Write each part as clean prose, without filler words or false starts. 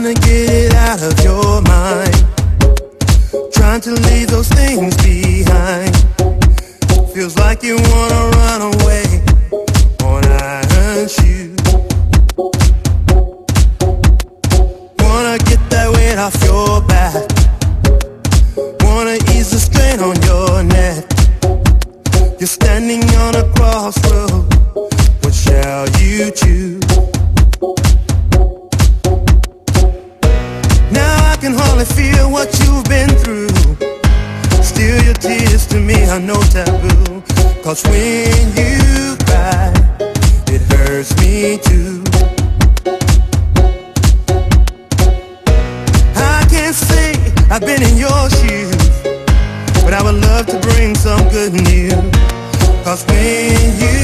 trying to get it out of your mind, trying to leave those things behind. Feels like you wanna run away, wanna hurt you, wanna get that weight off your back, wanna ease the strain on your neck. You're standing on a crossroad, what shall you choose? Now I can hardly feel what you've been through. Steal your tears to me are no taboo. 'Cause when you cry, it hurts me too. I can't say I've been in your shoes, but I would love to bring some good news. 'Cause when you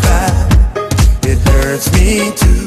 cry, it hurts me too.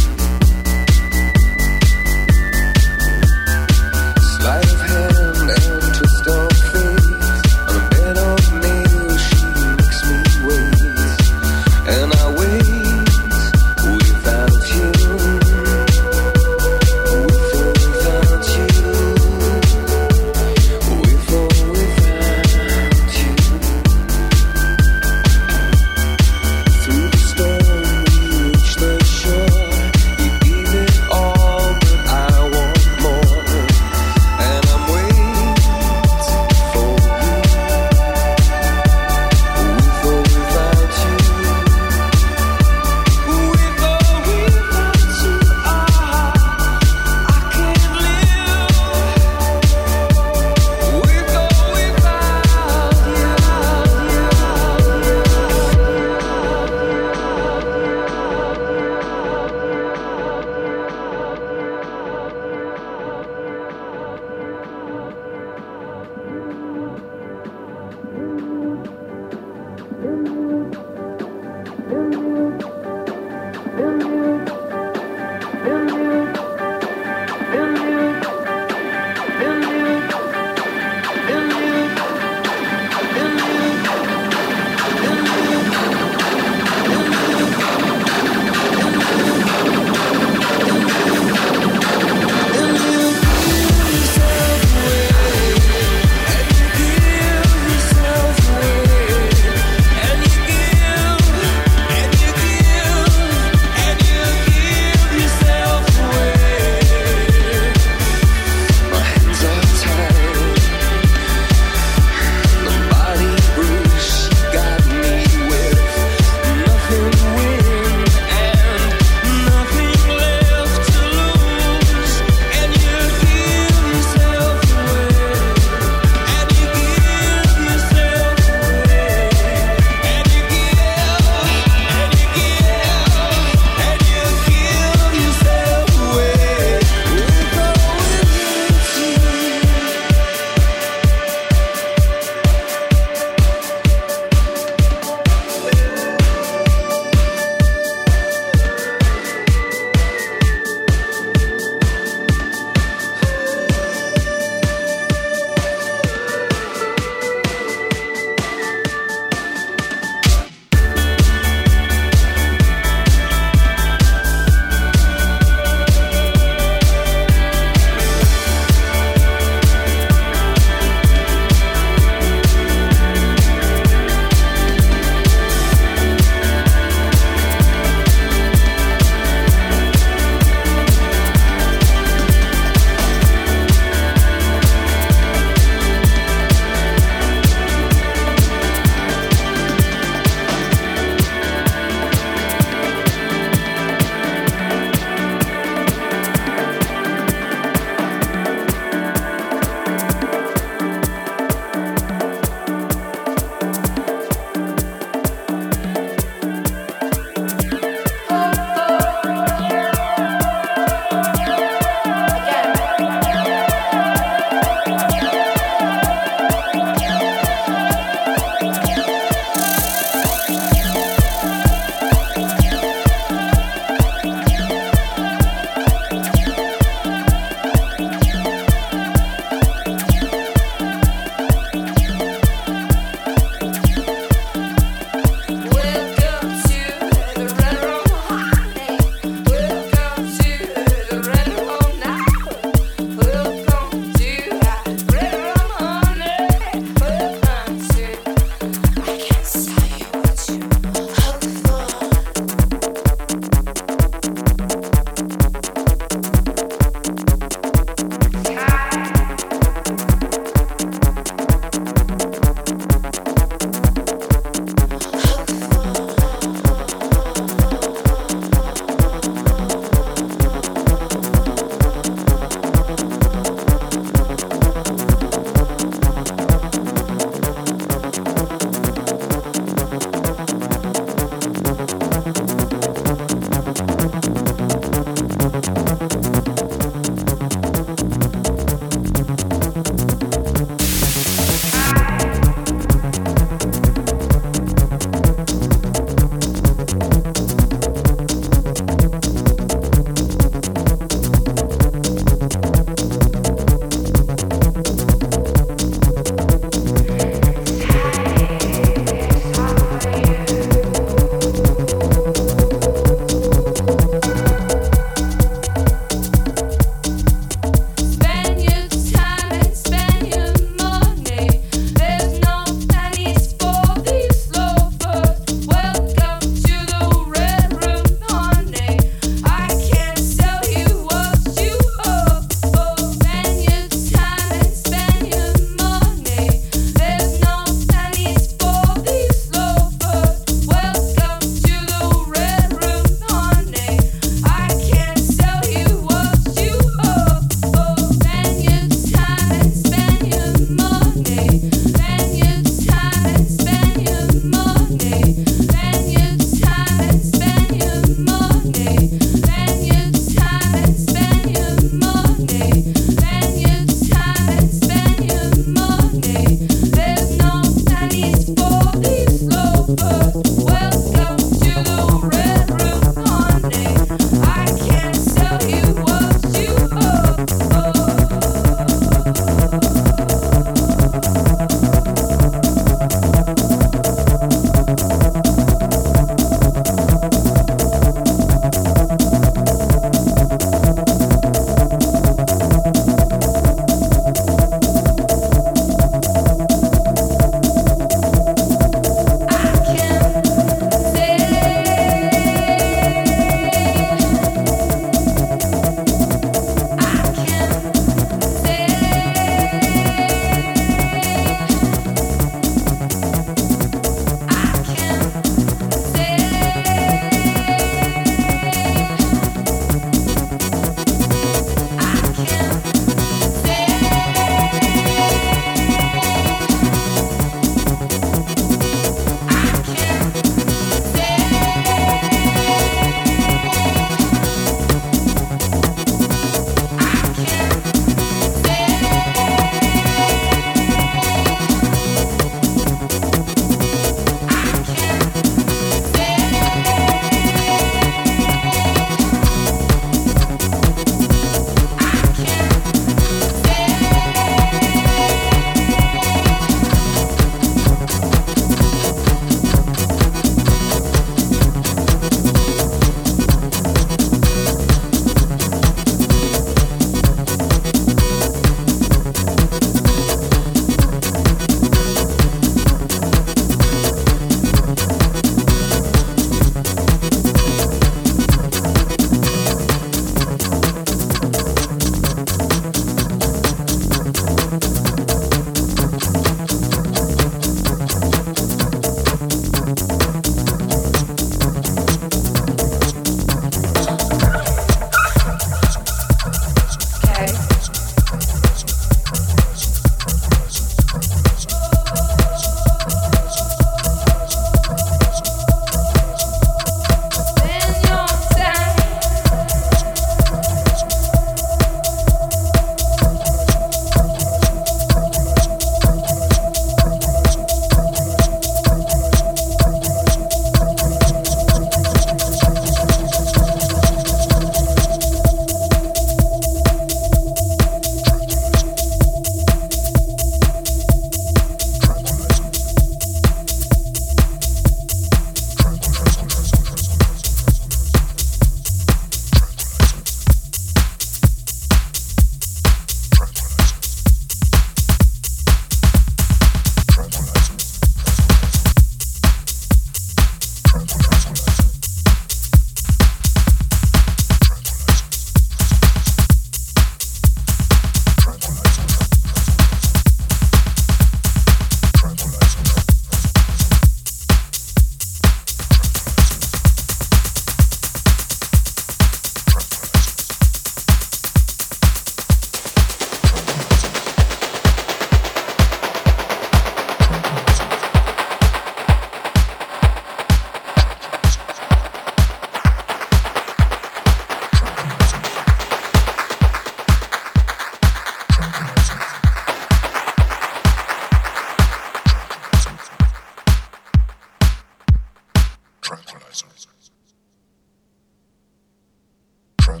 Your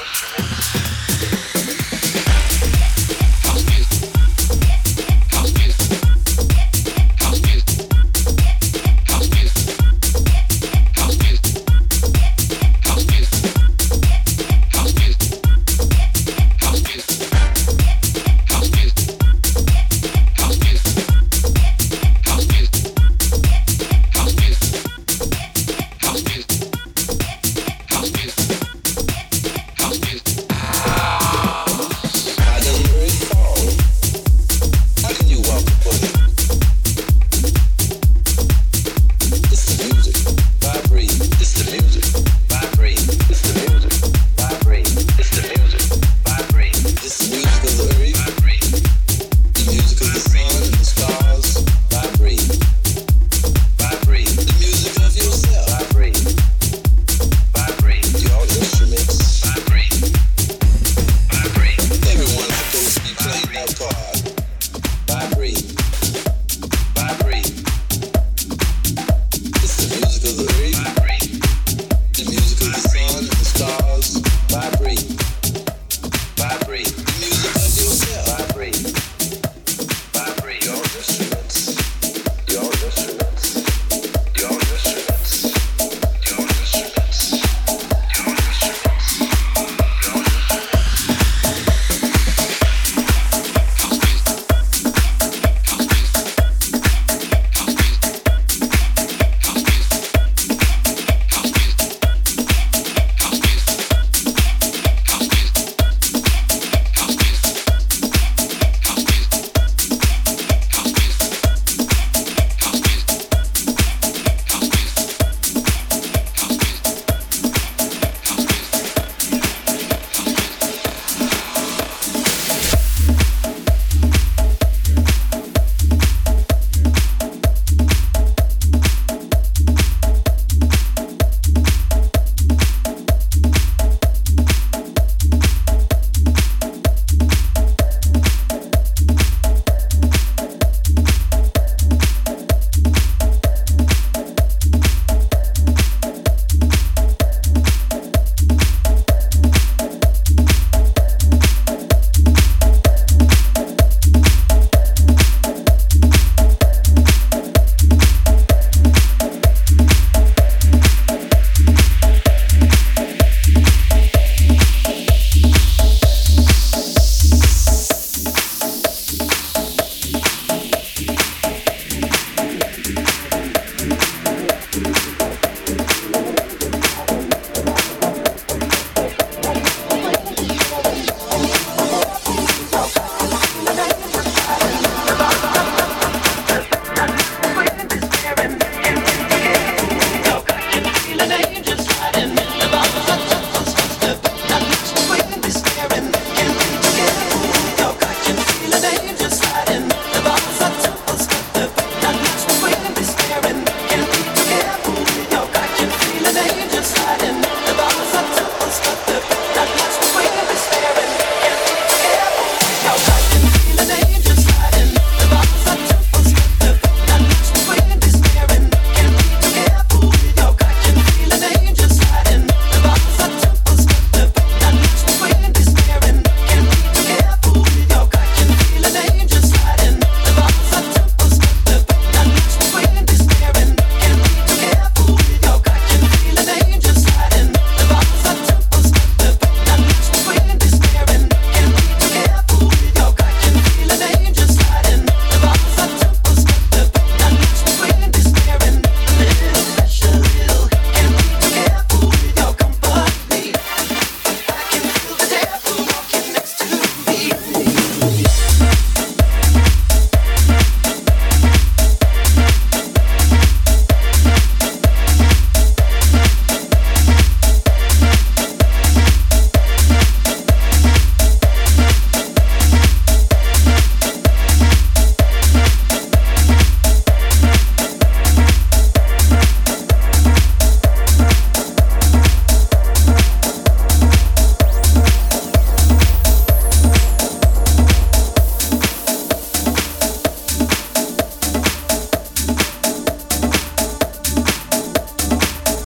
instruments.